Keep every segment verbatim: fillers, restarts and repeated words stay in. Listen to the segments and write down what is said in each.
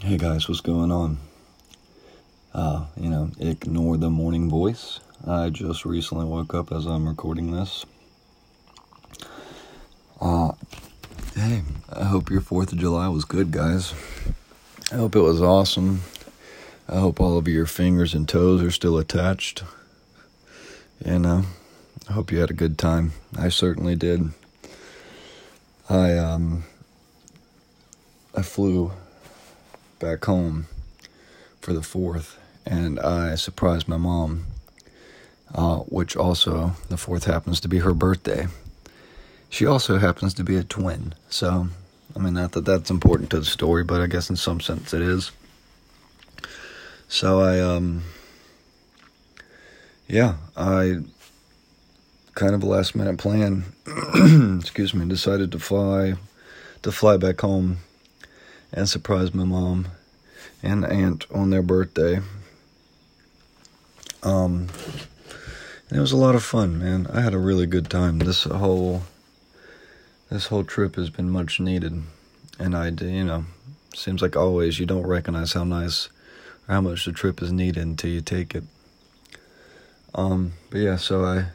Hey guys, what's going on? Uh, you know, ignore the morning voice. I just recently woke up as I'm recording this. Uh, hey, I hope your fourth of July was good, guys. I hope it was awesome. I hope all of your fingers and toes are still attached. And uh, I hope you had a good time. I certainly did. I, um, I flew back home for the fourth, and I surprised my mom, uh, which also, the fourth happens to be her birthday. She also happens to be a twin, so, I mean, not that that's important to the story, but I guess in some sense it is. So I, um, yeah, I, kind of a last minute plan, excuse me, decided to fly, to fly back home and surprise my mom and aunt on their birthday. Um, and it was a lot of fun, man. I had a really good time. This whole, this whole trip has been much needed. And I, you know, seems like always you don't recognize how nice, or how much the trip is needed until you take it. Um, but yeah, so I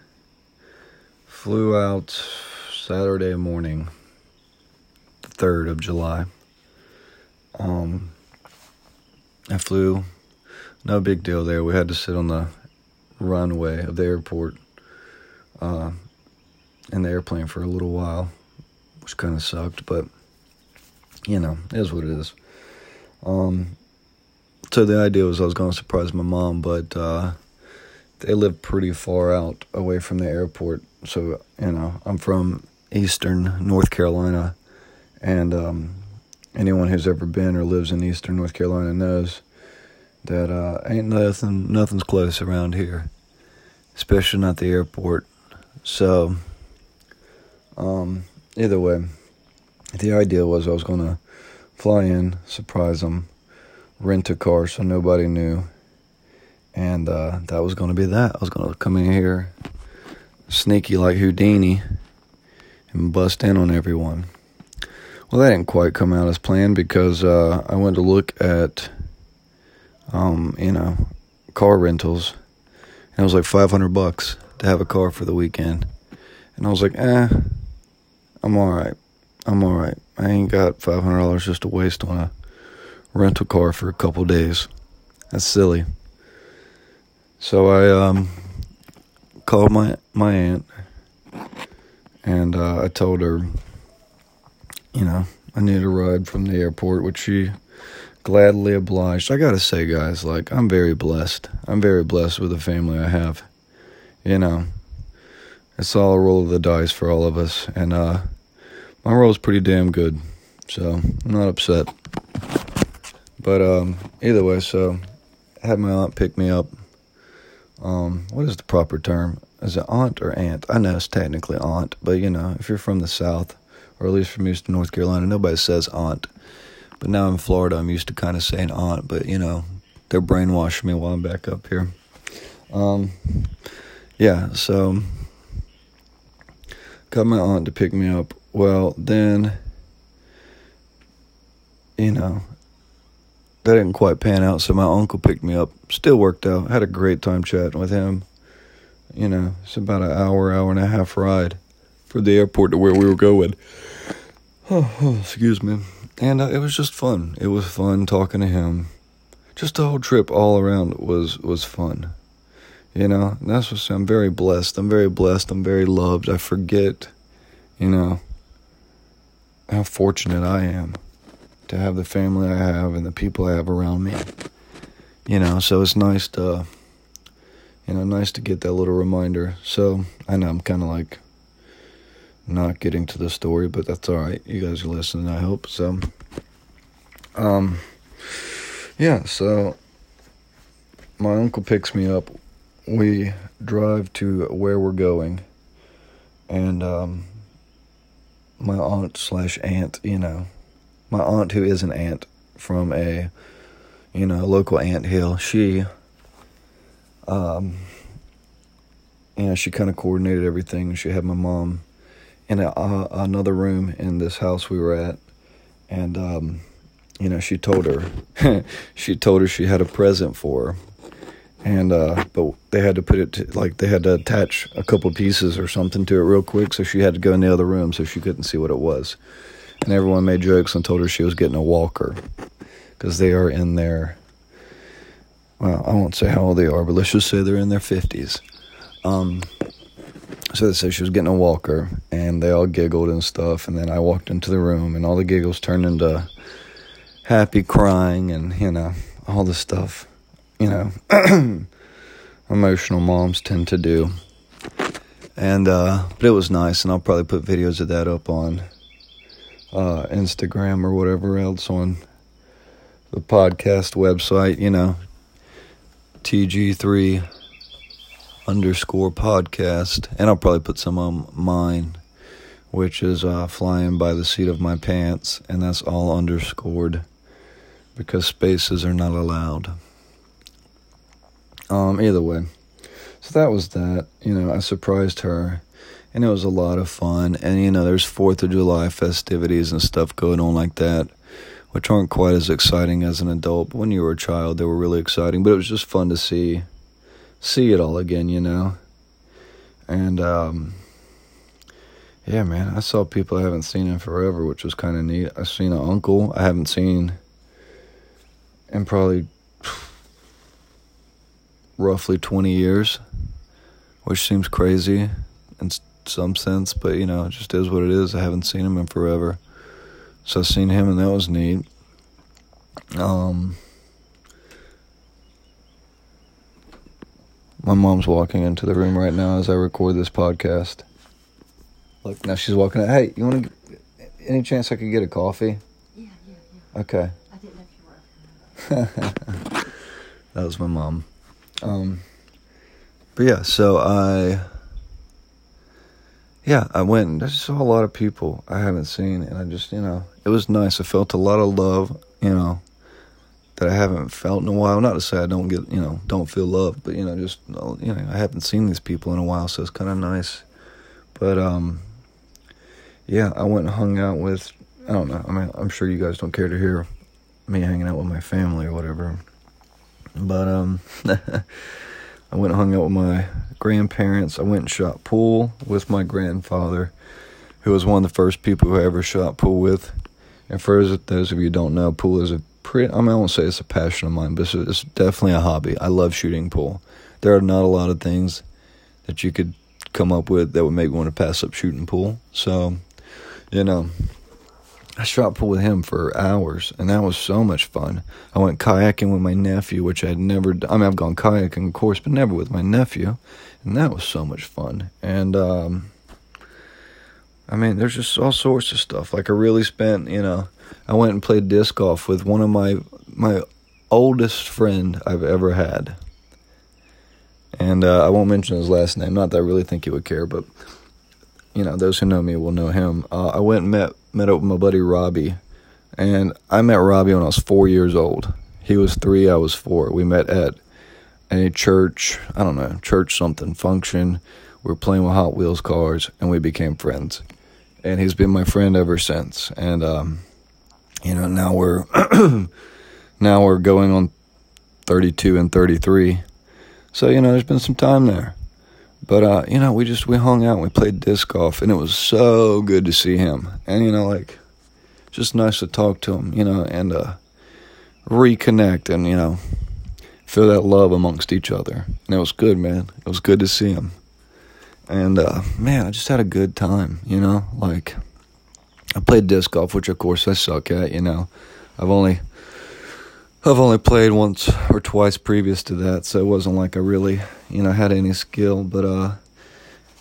flew out Saturday morning, the third of July. Um, I flew, no big deal there. We had to sit on the runway of the airport, uh, in the airplane for a little while, which kind of sucked, but, you know, it is what it is. Um, so the idea was I was going to surprise my mom, but, uh, they live pretty far out away from the airport. So, you know, I'm from Eastern North Carolina, and, um, anyone who's ever been or lives in Eastern North Carolina knows that uh, ain't nothing, nothing's close around here, especially not the airport. So, um, either way, the idea was I was going to fly in, surprise them, rent a car so nobody knew, and uh, that was going to be that. I was going to come in here, sneaky like Houdini, and bust in on everyone. Well, that didn't quite come out as planned because uh, I went to look at, um, you know, car rentals, and it was like five hundred bucks to have a car for the weekend. And I was like, eh, I'm all right. I'm all right. I ain't got five hundred dollars just to waste on a rental car for a couple days. That's silly. So I um, called my, my aunt, and uh, I told her, you know, I needed a ride from the airport, which she gladly obliged. I gotta say, guys, like, I'm very blessed. I'm very blessed with the family I have. You know, it's all a roll of the dice for all of us. And uh, my roll's pretty damn good. So, I'm not upset. But um, either way, so, I had my aunt pick me up. Um, what is the proper term? Is it aunt or aunt? I know it's technically aunt, but, you know, if you're from the South, or at least from Houston, North Carolina, nobody says aunt. But now in Florida, I'm used to kind of saying aunt, but, you know, they're brainwashing me while I'm back up here. Um, yeah, so, got my aunt to pick me up. Well, then, you know, that didn't quite pan out, so my uncle picked me up. Still worked out. Had a great time chatting with him. You know, it's about an hour, hour and a half ride from the airport to where we were going. Oh, oh excuse me. And uh, it was just fun. It was fun talking to him. Just the whole trip all around was was fun. You know, and that's what I'm very blessed. I'm very blessed. I'm very loved. I forget, you know, how fortunate I am to have the family I have and the people I have around me. You know, so it's nice to, you know, nice to get that little reminder. So I know I'm kind of like not getting to the story, but that's all right. You guys are listening, I hope. So, um, yeah, so my uncle picks me up. We drive to where we're going. And, um, my aunt slash aunt, you know, my aunt who is an aunt from a, you know, local ant hill, she, um, you know, she kind of coordinated everything. She had my mom in a, uh, another room in this house we were at, and um, you know, she told her, she told her she had a present for her. And, uh, but they had to put it, to, like, they had to attach a couple pieces or something to it real quick, so she had to go in the other room so she couldn't see what it was. And everyone made jokes and told her she was getting a walker, because they are in their, well, I won't say how old they are, but let's just say they're in their fifties. Um, so they said she was getting a walker, and they all giggled and stuff, and then I walked into the room, and all the giggles turned into happy crying and, you know, all this stuff. You know, emotional moms tend to do. And, uh, but it was nice, and I'll probably put videos of that up on, uh, Instagram or whatever else on the podcast website, you know, T G three underscore podcast. And I'll probably put some on mine, which is, uh, flying by the seat of my pants, and that's all underscored because spaces are not allowed. Um, either way, so that was that, you know, I surprised her, and it was a lot of fun, and, you know, there's fourth of July festivities and stuff going on like that, which aren't quite as exciting as an adult, but when you were a child, they were really exciting, but it was just fun to see, see it all again, you know, and, um, yeah, man, I saw people I haven't seen in forever, which was kind of neat. I've seen an uncle I haven't seen in probably roughly twenty years, which seems crazy in some sense, but, you know, it just is what it is. I haven't seen him in forever, so I've seen him, and that was neat. Um, my mom's walking into the room right now as I record this podcast. Look, now she's walking out. Hey, you want to, any chance I could get a coffee? Yeah, yeah, yeah. Okay. I didn't know if you were. That was my mom. Um, but yeah, so I, yeah, I went and I just saw a lot of people I haven't seen, and I just, you know, it was nice. I felt a lot of love, you know, that I haven't felt in a while. Not to say I don't get, you know, don't feel love, but, you know, just, you know, I haven't seen these people in a while, so it's kind of nice. But, um, yeah, I went and hung out with, I don't know, I mean, I'm sure you guys don't care to hear me hanging out with my family or whatever. But, um, I went and hung out with my grandparents. I went and shot pool with my grandfather, who was one of the first people who I ever shot pool with. And for those of you who don't know, pool is a pretty, I mean, I won't say it's a passion of mine, but it's definitely a hobby. I love shooting pool. There are not a lot of things that you could come up with that would make me want to pass up shooting pool. So, you know, I shot pool with him for hours, and that was so much fun. I went kayaking with my nephew, which I had never done. I mean, I've gone kayaking, of course, but never with my nephew, and that was so much fun. And, um, I mean, there's just all sorts of stuff. Like, I really spent, you know, I went and played disc golf with one of my, my oldest friend I've ever had. And uh, I won't mention his last name, not that I really think he would care, but, you know, those who know me will know him. Uh, I went and met met up with my buddy Robbie, and I met Robbie when I was four years old. He was three, I was four. We met at a church, I don't know, church something function. We were playing with Hot Wheels cars, and we became friends. And he's been my friend ever since. And, um, you know, now we're now we're going on thirty-two and thirty-three. So, you know, there's been some time there. But, uh, you know, we just, we hung out and we played disc golf, and it was so good to see him. And, you know, like, just nice to talk to him, you know, and uh, reconnect and, you know, feel that love amongst each other. And it was good, man. It was good to see him. And, uh, man, I just had a good time, you know. Like, I played disc golf, which, of course, I suck at, you know. I've only, I've only played once or twice previous to that, so it wasn't like I really, you know, had any skill. But, uh,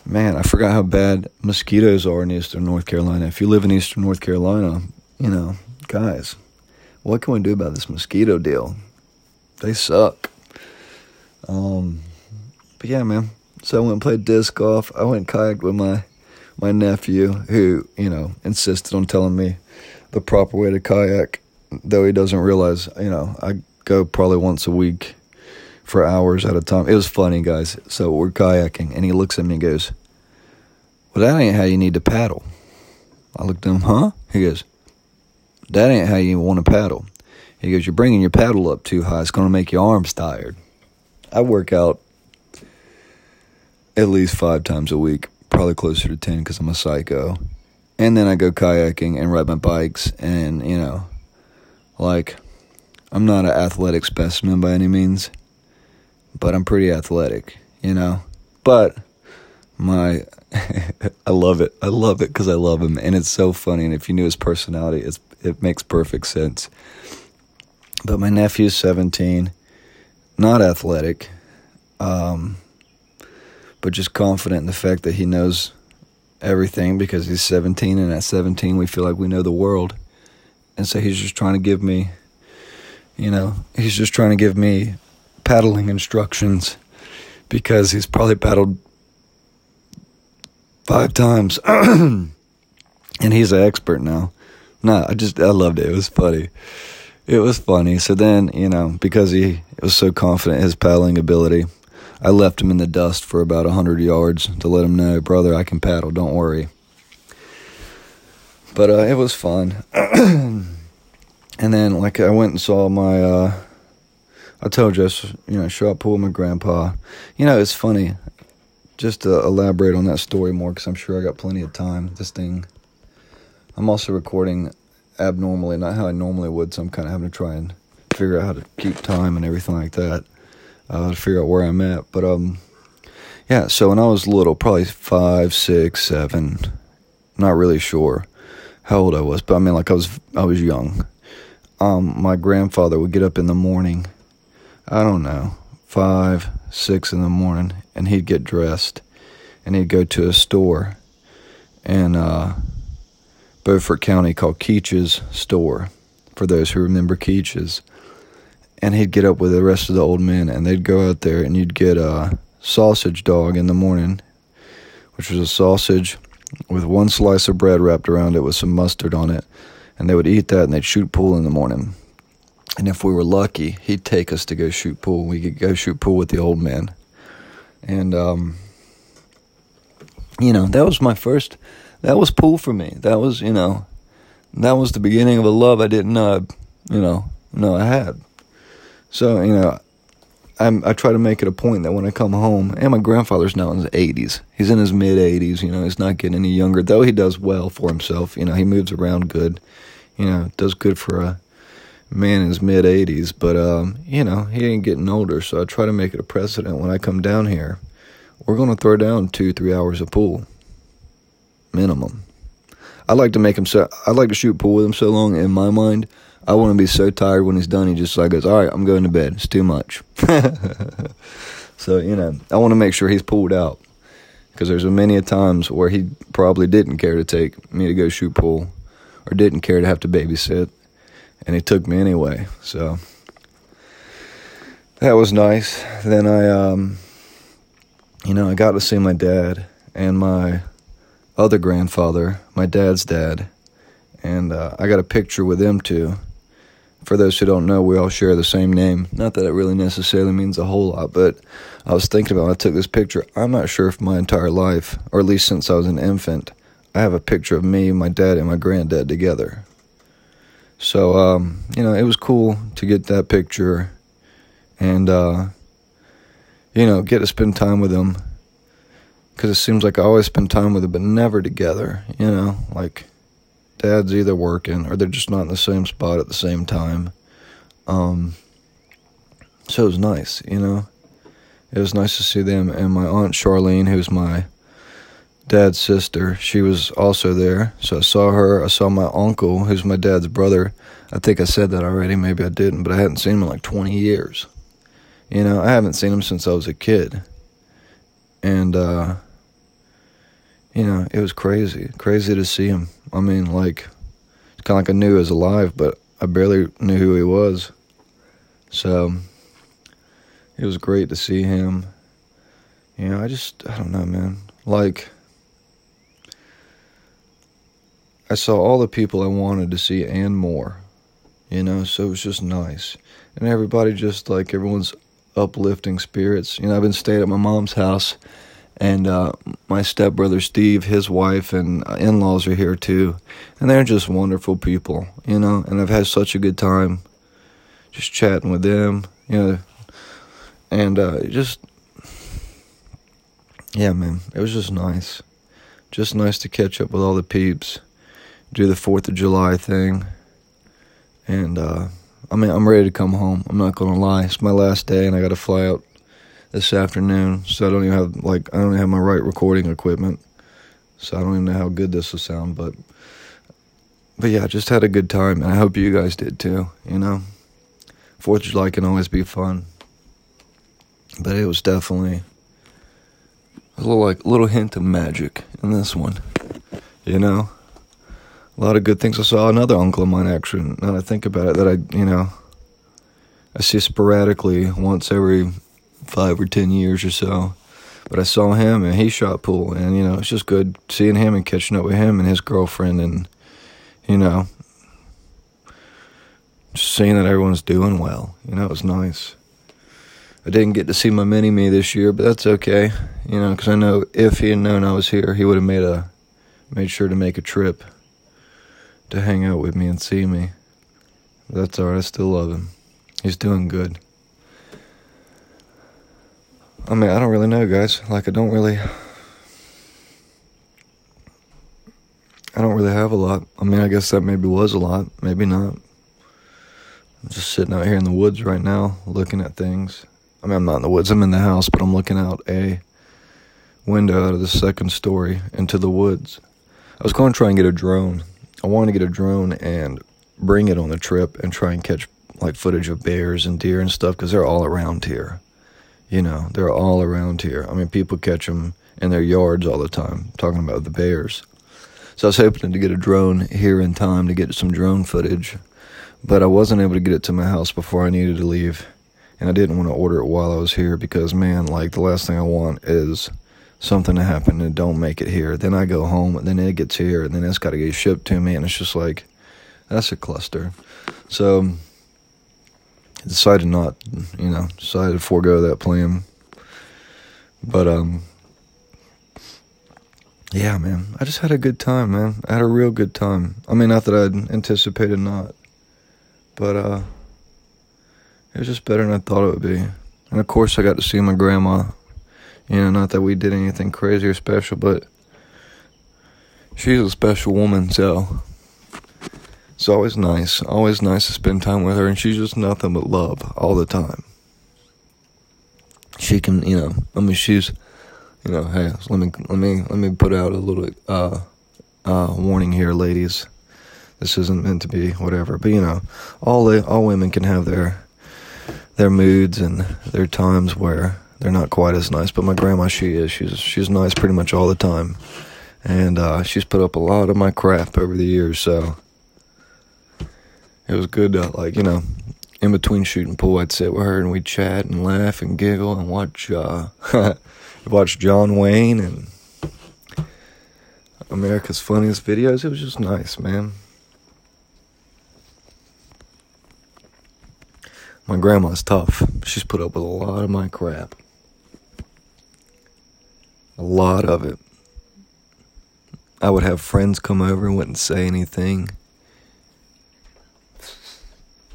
man, I forgot how bad mosquitoes are in Eastern North Carolina. If you live in Eastern North Carolina, you know, guys, what can we do about this mosquito deal? They suck. Um, but, yeah, man, so I went and played disc golf. I went and kayaked with my, my nephew, who, you know, insisted on telling me the proper way to kayak. Though he doesn't realize, you know, I go probably once a week for hours at a time. It was funny, guys. So we're kayaking, and he looks at me and goes, "Well, that ain't how you need to paddle." I looked at him, "Huh?" He goes, "That ain't how you want to paddle." He goes, you're bringing your paddle up too high. It's going to make your arms tired. I work out at least five times a week, probably closer to ten because I'm a psycho. And then I go kayaking and ride my bikes and, you know, like, I'm not an athletic specimen by any means, but I'm pretty athletic, you know. But my, I love it. I love it because I love him, and it's so funny. And if you knew his personality, it's, it makes perfect sense. But my nephew's seventeen, not athletic, um, but just confident in the fact that he knows everything because he's seventeen, and at seventeen we feel like we know the world. And so he's just trying to give me, you know, he's just trying to give me paddling instructions because he's probably paddled five times. And he's an expert now. No, I just, I loved it. It was funny. It was funny. So then, you know, because he was so confident in his paddling ability, I left him in the dust for about one hundred yards to let him know, brother, I can paddle. Don't worry. But uh, it was fun. And then, like, I went and saw my, uh, I told you, you know, shot pool with my grandpa. You know, it's funny. Just to elaborate on that story more, because I'm sure I got plenty of time. This thing, I'm also recording abnormally, not how I normally would, so I'm kind of having to try and figure out how to keep time and everything like that, uh, to figure out where I'm at. But, um, yeah, so when I was little, probably five, six, seven, not really sure how old I was, but I mean, like, I was, I was young. Um, my grandfather would get up in the morning, I don't know, five, six in the morning, and he'd get dressed, and he'd go to a store in uh, Beaufort County called Keach's Store, for those who remember Keach's. And he'd get up with the rest of the old men, and they'd go out there, and you'd get a sausage dog in the morning, which was a sausage with one slice of bread wrapped around it with some mustard on it. And they would eat that, and they'd shoot pool in the morning. And if we were lucky, he'd take us to go shoot pool. We could go shoot pool with the old men. And, um, you know, that was my first, that was pool for me. That was, you know, that was the beginning of a love I didn't, uh, you know, know I had. So, you know, I'm, I try to make it a point that when I come home, and my grandfather's now in his eighties. He's in his mid-eighties, you know, he's not getting any younger, though he does well for himself. You know, he moves around good, you know, does good for a man in his mid-eighties, but, um, you know, he ain't getting older, so I try to make it a precedent when I come down here. We're going to throw down two, three hours of pool, minimum. I like to make him so, I like to shoot pool with him so long, in my mind, I want to be so tired when he's done, he just like goes, all right, I'm going to bed. It's too much. So, you know, I want to make sure he's pulled out because there's many a times where he probably didn't care to take me to go shoot pool or didn't care to have to babysit, and he took me anyway. So that was nice. Then I, um, you know, I got to see my dad and my other grandfather, my dad's dad, and uh, I got a picture with them too. For those who don't know, we all share the same name. Not that it really necessarily means a whole lot, but I was thinking about when I took this picture, I'm not sure if my entire life, or at least since I was an infant, I have a picture of me, my dad, and my granddad together. So, um, you know, it was cool to get that picture and, uh, you know, get to spend time with them. Because it seems like I always spend time with them, but never together, you know, like... Dad's either working or they're just not in the same spot at the same time. Um, so it was nice, you know. It was nice to see them. And my Aunt Charlene, who's my dad's sister, she was also there. So I saw her. I saw my uncle, who's my dad's brother. I think I said that already. Maybe I didn't, but I hadn't seen him in like twenty years. You know, I haven't seen him since I was a kid. And, uh, you know, it was crazy, crazy to see him. I mean, like, it's kind of like I knew he was alive, but I barely knew who he was. So, it was great to see him. You know, I just, I don't know, man. Like, I saw all the people I wanted to see and more, you know, so it was just nice. And everybody just, like, everyone's uplifting spirits. You know, I've been staying at my mom's house. And uh, my stepbrother, Steve, his wife, and in-laws are here, too. And they're just wonderful people, you know. And I've had such a good time just chatting with them, you know, and uh, just, yeah, man, it was just nice. Just nice to catch up with all the peeps, do the fourth of July thing, and uh, I mean, I'm ready to come home. I'm not going to lie. It's my last day, and I got to fly out this afternoon, so I don't even have, like, I don't even have my right recording equipment, so I don't even know how good this will sound, but, but yeah, I just had a good time, and I hope you guys did too, you know? fourth of July can always be fun, but it was definitely a little, like, little hint of magic in this one, you know? A lot of good things. I saw another uncle of mine, actually, now that I think about it, that I, you know, I see sporadically once every five or ten years or so, but I saw him, and he shot pool, and, you know, it's just good seeing him and catching up with him and his girlfriend, and, you know, just seeing that everyone's doing well, you know, it was nice. I didn't get to see my mini-me this year, but that's okay, you know, because I know if he had known I was here, he would have made a, made sure to make a trip to hang out with me and see me. But that's all right, I still love him. He's doing good. I mean, I don't really know, guys. Like, I don't really... I don't really have a lot. I mean, I guess that maybe was a lot. Maybe not. I'm just sitting out here in the woods right now, looking at things. I mean, I'm not in the woods. I'm in the house, but I'm looking out a window out of the second story into the woods. I was going to try and get a drone. I wanted to get a drone and bring it on the trip and try and catch, like, footage of bears and deer and stuff, because they're all around here. You know, they're all around here. I mean, people catch them in their yards all the time, talking about the bears. So I was hoping to get a drone here in time to get some drone footage, but I wasn't able to get it to my house before I needed to leave, and I didn't want to order it while I was here because, man, like, the last thing I want is something to happen and don't make it here. Then I go home, and then it gets here, and then it's got to get shipped to me, and it's just like, that's a cluster. So... decided not, you know, decided to forego that plan. But, um, yeah, man, I just had a good time, man. I had a real good time. I mean, not that I'd anticipated not, but, uh, it was just better than I thought it would be. And, of course, I got to see my grandma. You know, not that we did anything crazy or special, but she's a special woman, so... it's always nice, always nice to spend time with her, and she's just nothing but love all the time. She can, you know, I mean, she's, you know, hey, let me, let me, let me put out a little, uh, uh, warning here, ladies. This isn't meant to be whatever, but you know, all, all women can have their, their moods and their times where they're not quite as nice, but my grandma, she is, she's, she's nice pretty much all the time, and, uh, she's put up a lot of my crap over the years, so... it was good to, like, you know, in between shooting pool, I'd sit with her and we'd chat and laugh and giggle and watch, uh, watch John Wayne and America's Funniest Videos. It was just nice, man. My grandma's tough. She's put up with a lot of my crap. A lot of it. I would have friends come over and wouldn't say anything.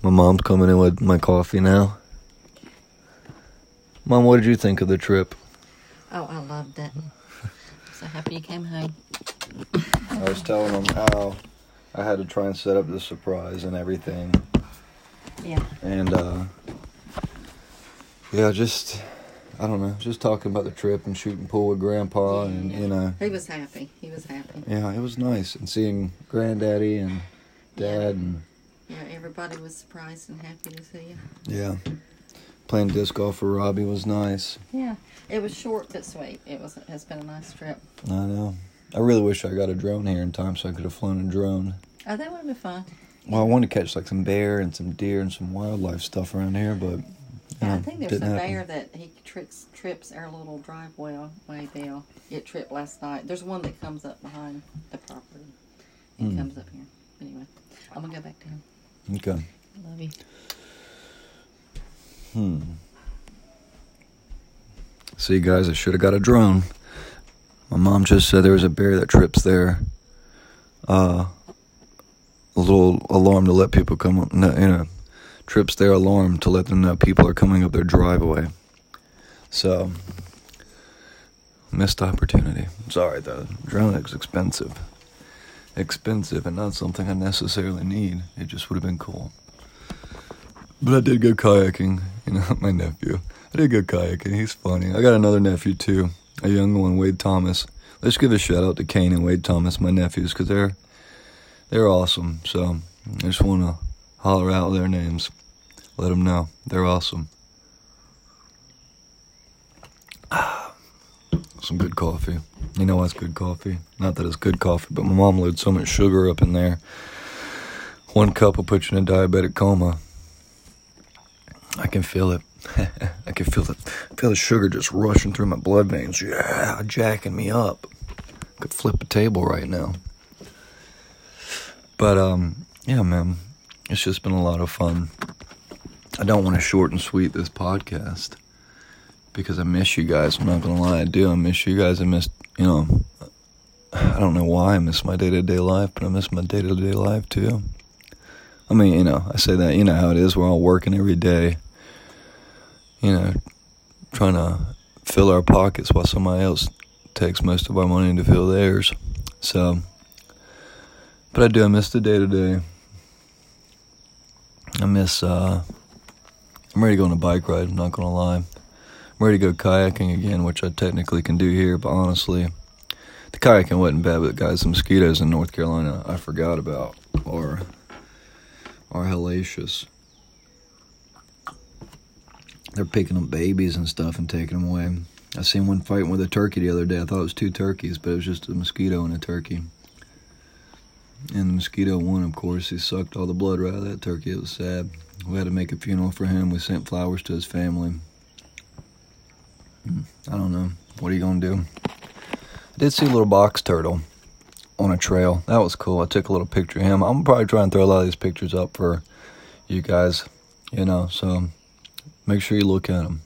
My mom's coming in with my coffee now. Mom, what did you think of the trip? Oh, I loved it. I'm so happy you came home. I was telling them how I had to try and set up the surprise and everything. Yeah. And, uh, yeah, just, I don't know, just talking about the trip and shooting pool with Grandpa yeah, and, yeah. you know. He was happy. He was happy. Yeah, it was nice. And seeing Granddaddy and Dad yeah. and... yeah, everybody was surprised and happy to see you. Yeah. Playing disc golf for Robbie was nice. Yeah. It was short but sweet. It was, it's been a nice trip. I know. I really wish I got a drone here in time so I could have flown a drone. Oh, that would have been fun. Well, I wanted to catch, like, some bear and some deer and some wildlife stuff around here, but yeah, I think there's a bear that he trips, trips our little driveway way there. It tripped last night. There's one that comes up behind the property. It mm. comes up here. Anyway, I'm going to go back to him. Okay. Love you. Hmm. See, guys, I should have got a drone. My mom just said there was a bear that trips there. Uh, a little alarm to let people come up, you know, trips their alarm to let them know people are coming up their driveway. So, missed opportunity. Sorry, the drowning's expensive. Expensive and not something I necessarily need. It just would have been cool. But I did go kayaking, you know, my nephew. I did go kayaking, he's funny. I got another nephew too, a young one, Wade Thomas. Let's give a shout out to Kane and Wade Thomas, my nephews, because they're, they're awesome. So I just want to holler out their names. Let them know. They're awesome. Ah, some good coffee. You know what's good coffee? Not that it's good coffee, but my mom loaded so much sugar up in there. One cup will put you in a diabetic coma. I can feel it. I can feel the, feel the sugar just rushing through my blood veins. Yeah, jacking me up. I could flip a table right now. But, um, yeah, man, it's just been a lot of fun. I don't want to short and sweet this podcast because I miss you guys. I'm not going to lie, I do. I miss you guys. I miss, you know, I don't know why I miss my day-to-day life, but I miss my day-to-day life, too. I mean, you know, I say that, you know how it is. We're all working every day. You know, trying to fill our pockets while somebody else takes most of our money to fill theirs. So, but I do, I miss the day-to-day. I miss, uh, I'm ready to go on a bike ride, I'm not going to lie. I'm ready to go kayaking again, which I technically can do here, but honestly, the kayaking wasn't bad, but guys, the mosquitoes in North Carolina I forgot about are, are hellacious. They're picking up babies and stuff and taking them away. I seen one fighting with a turkey the other day. I thought it was two turkeys, but it was just a mosquito and a turkey. And the mosquito won, of course. He sucked all the blood right out of that turkey. It was sad. We had to make a funeral for him. We sent flowers to his family. I don't know. What are you going to do? I did see a little box turtle on a trail. That was cool. I took a little picture of him. I'm probably trying to throw a lot of these pictures up for you guys, you know, so... Make sure you look at them.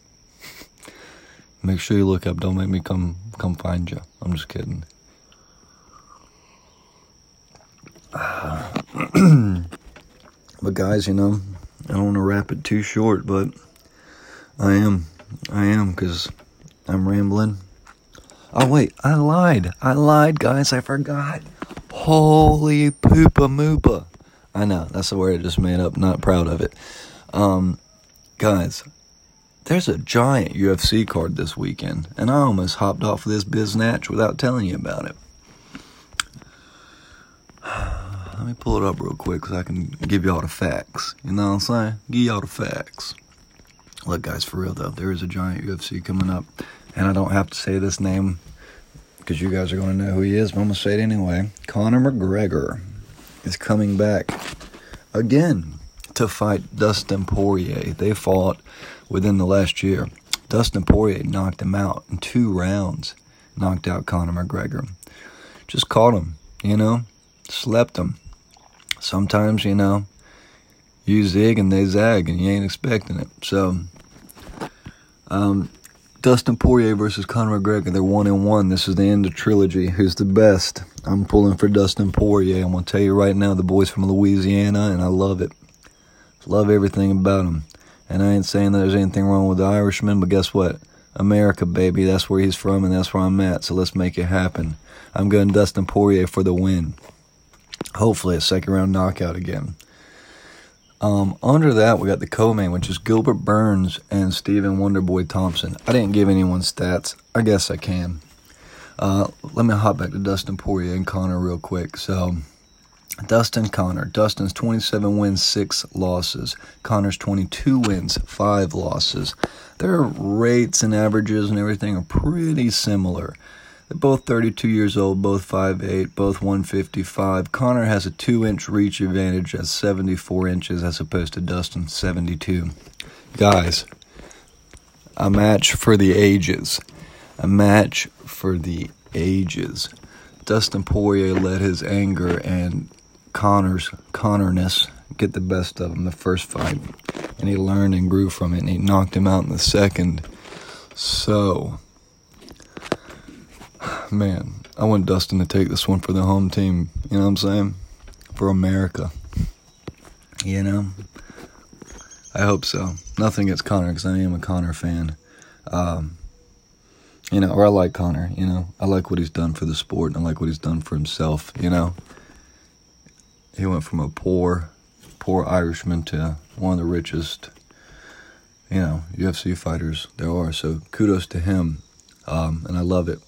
Make sure you look up. Don't make me come come find you. I'm just kidding. But guys, you know, I don't want to wrap it too short, but I am. I am, because I'm rambling. Oh, wait. I lied. I lied, guys. I forgot. Holy poopa moopa. I know. That's the word I just made up. Not proud of it. Um... Guys, there's a giant U F C card this weekend, and I almost hopped off of this biznatch without telling you about it. Let me pull it up real quick so I can give y'all the facts. You know what I'm saying? Give y'all the facts. Look, guys, for real, though, there is a giant U F C coming up, and I don't have to say this name because you guys are going to know who he is, but I'm going to say it anyway. Conor McGregor is coming back again to fight Dustin Poirier. They fought within the last year. Dustin Poirier knocked him out in two rounds. Knocked out Conor McGregor. Just caught him, you know. Slept him. Sometimes, you know, you zig and they zag and you ain't expecting it. So, um, Dustin Poirier versus Conor McGregor. They're one and one. This is the end of trilogy. Who's the best? I'm pulling for Dustin Poirier. I'm going to tell you right now, the boy's from Louisiana and I love it. Love everything about him. And I ain't saying that there's anything wrong with the Irishman, but guess what? America, baby. That's where he's from, and that's where I'm at. So let's make it happen. I'm going Dustin Poirier for the win. Hopefully a second-round knockout again. Um, under that, we got the co-main, which is Gilbert Burns and Stephen Wonderboy Thompson. I didn't give anyone stats. I guess I can. Uh, let me hop back to Dustin Poirier and Conor real quick. So... Dustin Conor. Dustin's twenty-seven wins, six losses. Conor's twenty-two wins, five losses. Their rates and averages and everything are pretty similar. They're both thirty-two years old, both five foot eight, both one fifty-five. Conor has a two-inch reach advantage at seventy-four inches as opposed to Dustin's seventy-two. Guys, a match for the ages. A match for the ages. Dustin Poirier let his anger and Conor's Conorness get the best of him the first fight, and he learned and grew from it, and he knocked him out in the second. So, man, I want Dustin to take this one for the home team, you know what I'm saying? For America, you know? I hope so. Nothing against Conor, because I am a Conor fan. Um, you know, or I like Conor, you know. I like what he's done for the sport, and I like what he's done for himself, you know. He went from a poor, poor Irishman to one of the richest, you know, U F C fighters there are. So kudos to him, um, and I love it.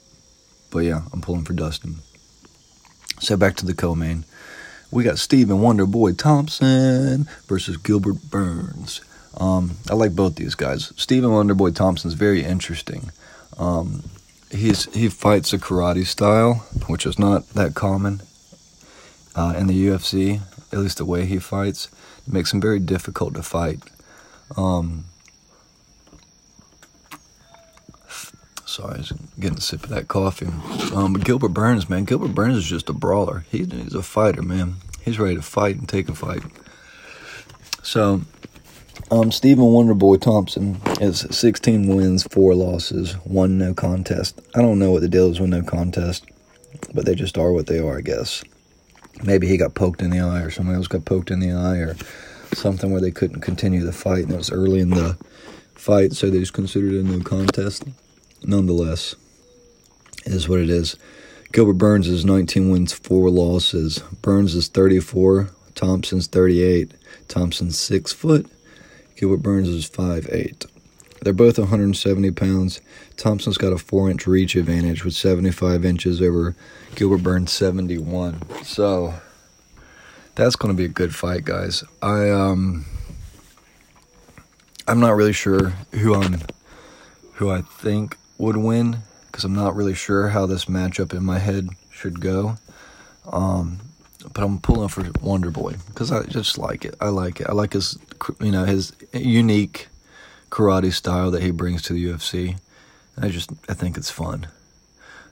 But, yeah, I'm pulling for Dustin. So back to the co-main. We got Stephen Wonderboy Thompson versus Gilbert Burns. Um, I like both these guys. Stephen Wonderboy Thompson is very interesting. Um, he's he fights a karate style, which is not that common uh, in the U F C. At least the way he fights, it makes him very difficult to fight. Um, sorry, I was getting a sip of that coffee. Um, but Gilbert Burns, man, Gilbert Burns is just a brawler. He, he's a fighter, man. He's ready to fight and take a fight. So. Um, Stephen Wonderboy Thompson is sixteen wins, four losses, one no contest. I don't know what the deal is with no contest, but they just are what they are, I guess. Maybe he got poked in the eye, or somebody else got poked in the eye, or something where they couldn't continue the fight, and it was early in the fight, so they just considered it a no contest. Nonetheless, it is what it is. Gilbert Burns is nineteen wins, four losses. Burns is thirty-four. Thompson's thirty-eight. Thompson's six foot. Gilbert Burns is five eight. They're both one hundred seventy pounds. Thompson's got a four inch reach advantage with seventy-five inches over Gilbert Burns' seventy-one. So, that's going to be a good fight, guys. I, um, I'm not really sure who, I'm, who I think would win, because I'm not really sure how this matchup in my head should go. Um... But I'm pulling for Wonderboy because I just like it. I like it. I like his, you know, his unique karate style that he brings to the U F C. And I just, I think it's fun.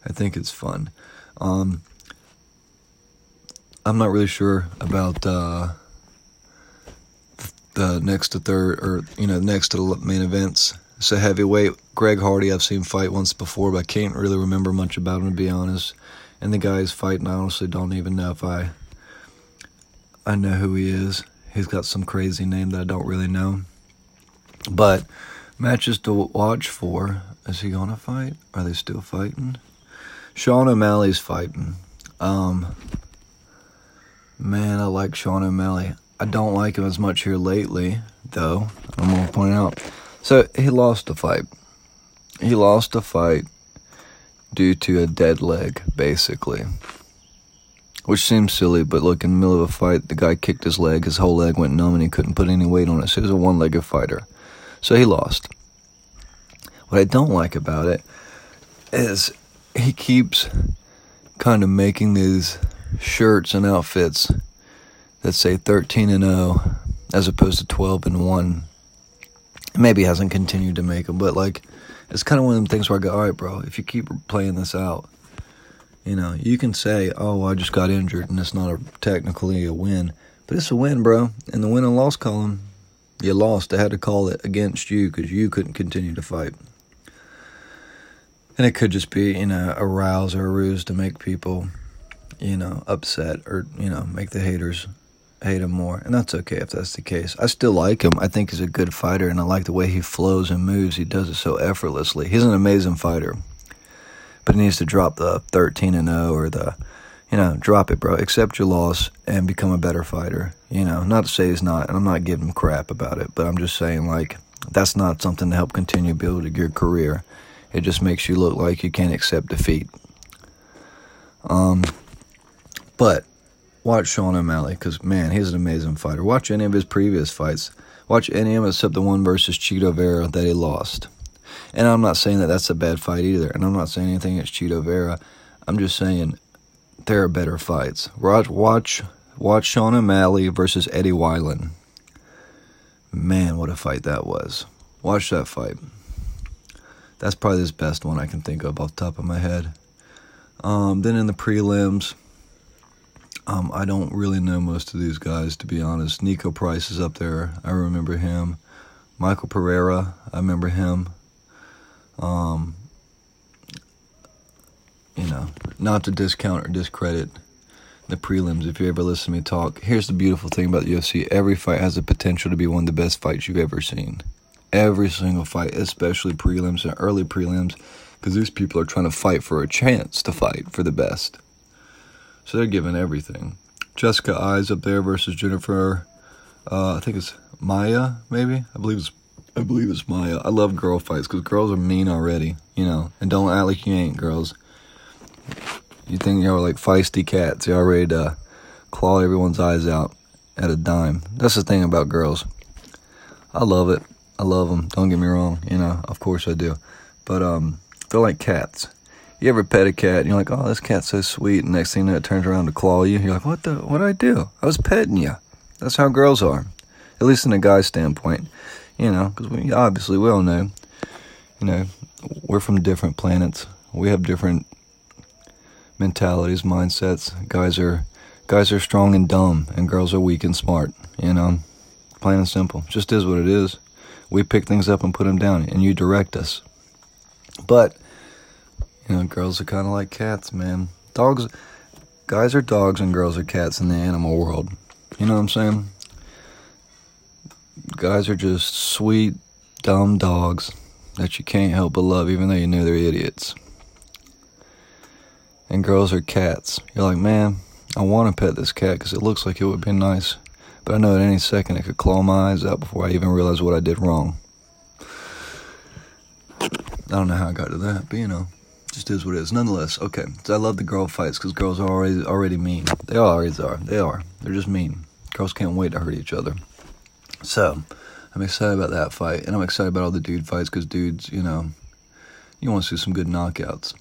I think it's fun. Um, I'm not really sure about uh, the next to third, or you know, next to the main events. So heavyweight Greg Hardy, I've seen fight once before, but I can't really remember much about him, to be honest. And the guy's fighting, I honestly don't even know if I. I know who he is. He's got some crazy name that I don't really know. But matches to watch for. Is he going to fight? Are they still fighting? Sean O'Malley's fighting. Um, man, I like Sean O'Malley. I don't like him as much here lately, though. I'm going to point out. So, he lost the fight. He lost the fight due to a dead leg, basically. Which seems silly, but look, in the middle of a fight, the guy kicked his leg, his whole leg went numb, and he couldn't put any weight on it, so he was a one-legged fighter. So he lost. What I don't like about it is he keeps kind of making these shirts and outfits that say thirteen and oh as opposed to twelve and one. Maybe he hasn't continued to make them, but like, it's kind of one of them things where I go, all right, bro, if you keep playing this out, you know, you can say, oh, I just got injured and it's not a, technically a win, but it's a win, bro. In the win and loss column, you lost. They had to call it against you because you couldn't continue to fight. And it could just be, you know, a rouse or a ruse to make people, you know, upset, or, you know, make the haters hate him more, and that's okay if that's the case. I still like him. I think he's a good fighter, and I like the way he flows and moves. He does it so effortlessly. He's an amazing fighter, but he needs to drop the thirteen and oh or the, you know, drop it, bro. Accept your loss and become a better fighter. You know, not to say he's not, and I'm not giving him crap about it, but I'm just saying, like, that's not something to help continue building your career. It just makes you look like you can't accept defeat. Um, but watch Sean O'Malley, because, man, he's an amazing fighter. Watch any of his previous fights. Watch any of them except the one versus Chito Vera that he lost. And I'm not saying that that's a bad fight either, and I'm not saying anything against Chito Vera. I'm just saying there are better fights. Watch, watch, watch Sean O'Malley versus Eddie Weiland. Man, what a fight that was. Watch that fight. That's probably his best one I can think of off the top of my head. Um, then in the prelims, Um, I don't really know most of these guys, to be honest. Nico Price is up there. I remember him. Michael Pereira, I remember him. Um, you know, not to discount or discredit the prelims. If you ever listen to me talk, here's the beautiful thing about the U F C. Every fight has the potential to be one of the best fights you've ever seen. Every single fight, especially prelims and early prelims, because these people are trying to fight for a chance to fight for the best. So they're giving everything. Jessica Eyes up there versus Jennifer, uh, I think it's Maya, maybe? I believe it's I believe it's Maya. I love girl fights, because girls are mean already, you know. And don't act like you ain't, girls. You think y'all are like feisty cats. Y'all ready to claw everyone's eyes out at a dime. That's the thing about girls. I love it. I love them. Don't get me wrong. You know, of course I do. But um, they're like cats. You ever pet a cat, and you're like, oh, this cat's so sweet. And next thing you know, it turns around to claw you. You're like, what the? What did I do? I was petting you. That's how girls are. At least in a guy's standpoint. You know, because we obviously we all know. You know, we're from different planets. We have different mentalities, mindsets. Guys are guys are strong and dumb, and girls are weak and smart. You know, plain and simple. Just is what it is. We pick things up and put them down, and you direct us. But you know, girls are kind of like cats, man. Dogs, guys are dogs, and girls are cats in the animal world. You know what I'm saying? Guys are just sweet, dumb dogs that you can't help but love, even though you know they're idiots. And girls are cats. You're like, man, I want to pet this cat because it looks like it would be nice. But I know at any second it could claw my eyes out before I even realize what I did wrong. I don't know how I got to that, but you know, just is what it is. Nonetheless, okay, so I love the girl fights because girls are already, already mean. They always are. They are. They're just mean. Girls can't wait to hurt each other. So, I'm excited about that fight. And I'm excited about all the dude fights because dudes, you know, you want to see some good knockouts.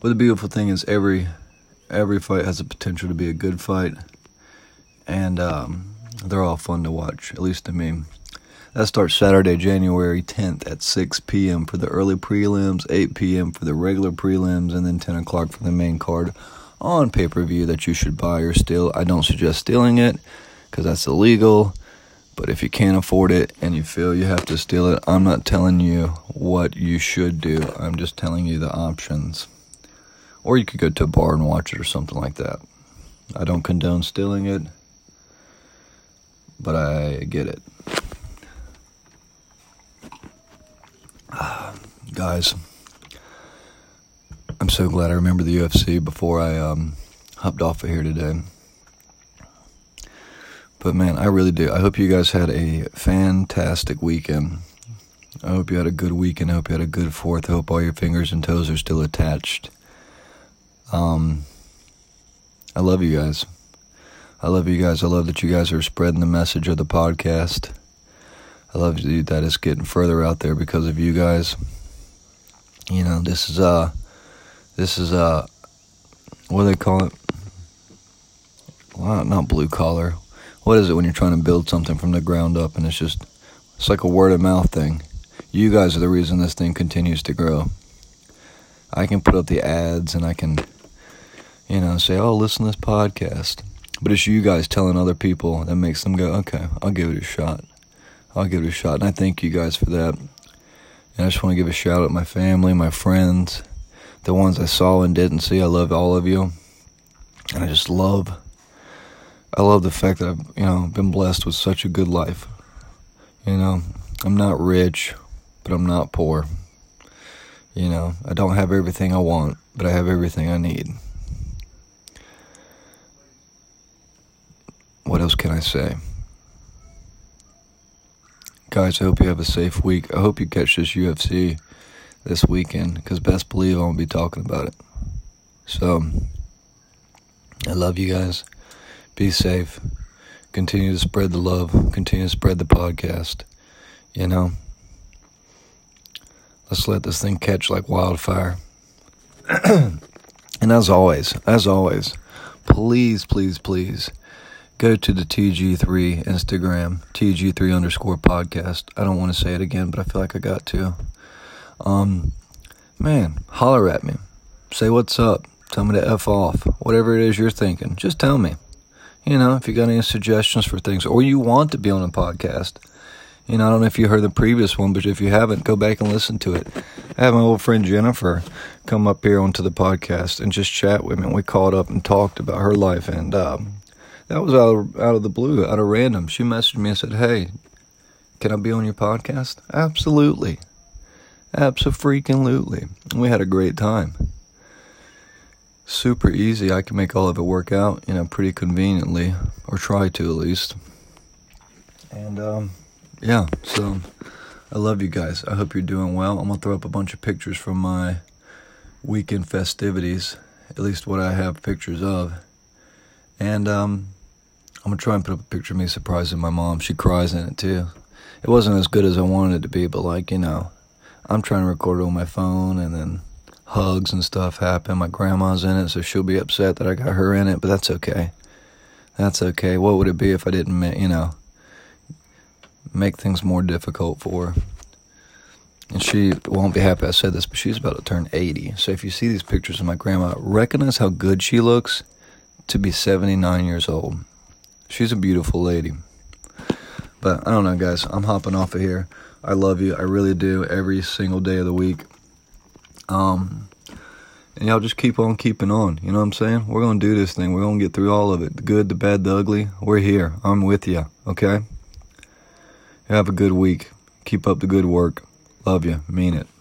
But the beautiful thing is every every fight has the potential to be a good fight, and um, they're all fun to watch, at least to me. That starts Saturday, January tenth at six p.m. for the early prelims, eight p.m. for the regular prelims, and then ten o'clock for the main card on pay-per-view that you should buy or steal. I don't suggest stealing it because that's illegal, but if you can't afford it and you feel you have to steal it, I'm not telling you what you should do. I'm just telling you the options. Or you could go to a bar and watch it or something like that. I don't condone stealing it, but I get it. Ah, guys, I'm so glad I remember the U F C before I um, hopped off of here today. But man, I really do. I hope you guys had a fantastic weekend. I hope you had a good weekend. I hope you had a good fourth. I hope all your fingers and toes are still attached. Um, I love you guys. I love you guys. I love that you guys are spreading the message of the podcast. I love that it's getting further out there because of you guys. You know, this is, uh, this is, uh, what do they call it? Well, not blue collar. What is it when you're trying to build something from the ground up and it's just, it's like a word of mouth thing. You guys are the reason this thing continues to grow. I can put up the ads and I can, you know, say, oh, listen to this podcast. But it's you guys telling other people that makes them go, okay, I'll give it a shot. I'll give it a shot. And I thank you guys for that. And I just want to give a shout out to my family, my friends, the ones I saw and didn't see. I love all of you. And I just love, I love the fact that I've, you know, been blessed with such a good life. You know, I'm not rich, but I'm not poor. You know, I don't have everything I want, but I have everything I need. What else can I say? Guys, I hope you have a safe week. I hope you catch this U F C this weekend, because best believe I won't be talking about it. So, I love you guys. Be safe. Continue to spread the love. Continue to spread the podcast. You know? Let's let this thing catch like wildfire. And as always, as always, please, please, please go to the T G three Instagram, T G three underscore podcast. I don't want to say it again, but I feel like I got to. Um, man, holler at me. Say what's up. Tell me to F off. Whatever it is you're thinking, just tell me. You know, if you got any suggestions for things or you want to be on a podcast. You know, I don't know if you heard the previous one, but if you haven't, go back and listen to it. I had my old friend Jennifer come up here onto the podcast and just chat with me. And we caught up and talked about her life, and um, that was out of, out of the blue, out of random. She messaged me and said, "Hey, can I be on your podcast?" Absolutely. Abso-freaking-lutely. We had a great time. Super easy. I can make all of it work out, you know, pretty conveniently, or try to at least. And, um, yeah, so I love you guys. I hope you're doing well. I'm going to throw up a bunch of pictures from my weekend festivities, at least what I have pictures of. And um, I'm going to try and put up a picture of me surprising my mom. She cries in it, too. It wasn't as good as I wanted it to be, but, like, you know, I'm trying to record it on my phone, and then hugs and stuff happen. My grandma's in it, so she'll be upset that I got her in it, but that's okay. That's okay. What would it be if I didn't, you know, make things more difficult for her? And she won't be happy I said this, but she's about to turn eighty. So if you see these pictures of my grandma, recognize how good she looks to be seventy-nine years old. She's a beautiful lady. But I don't know, guys. I'm hopping off of here. I love you. I really do, every single day of the week. Um, and y'all just keep on keeping on. You know what I'm saying? We're going to do this thing. We're going to get through all of it. The good, the bad, the ugly. We're here. I'm with you. Okay? Have a good week. Keep up the good work. Love you. Mean it.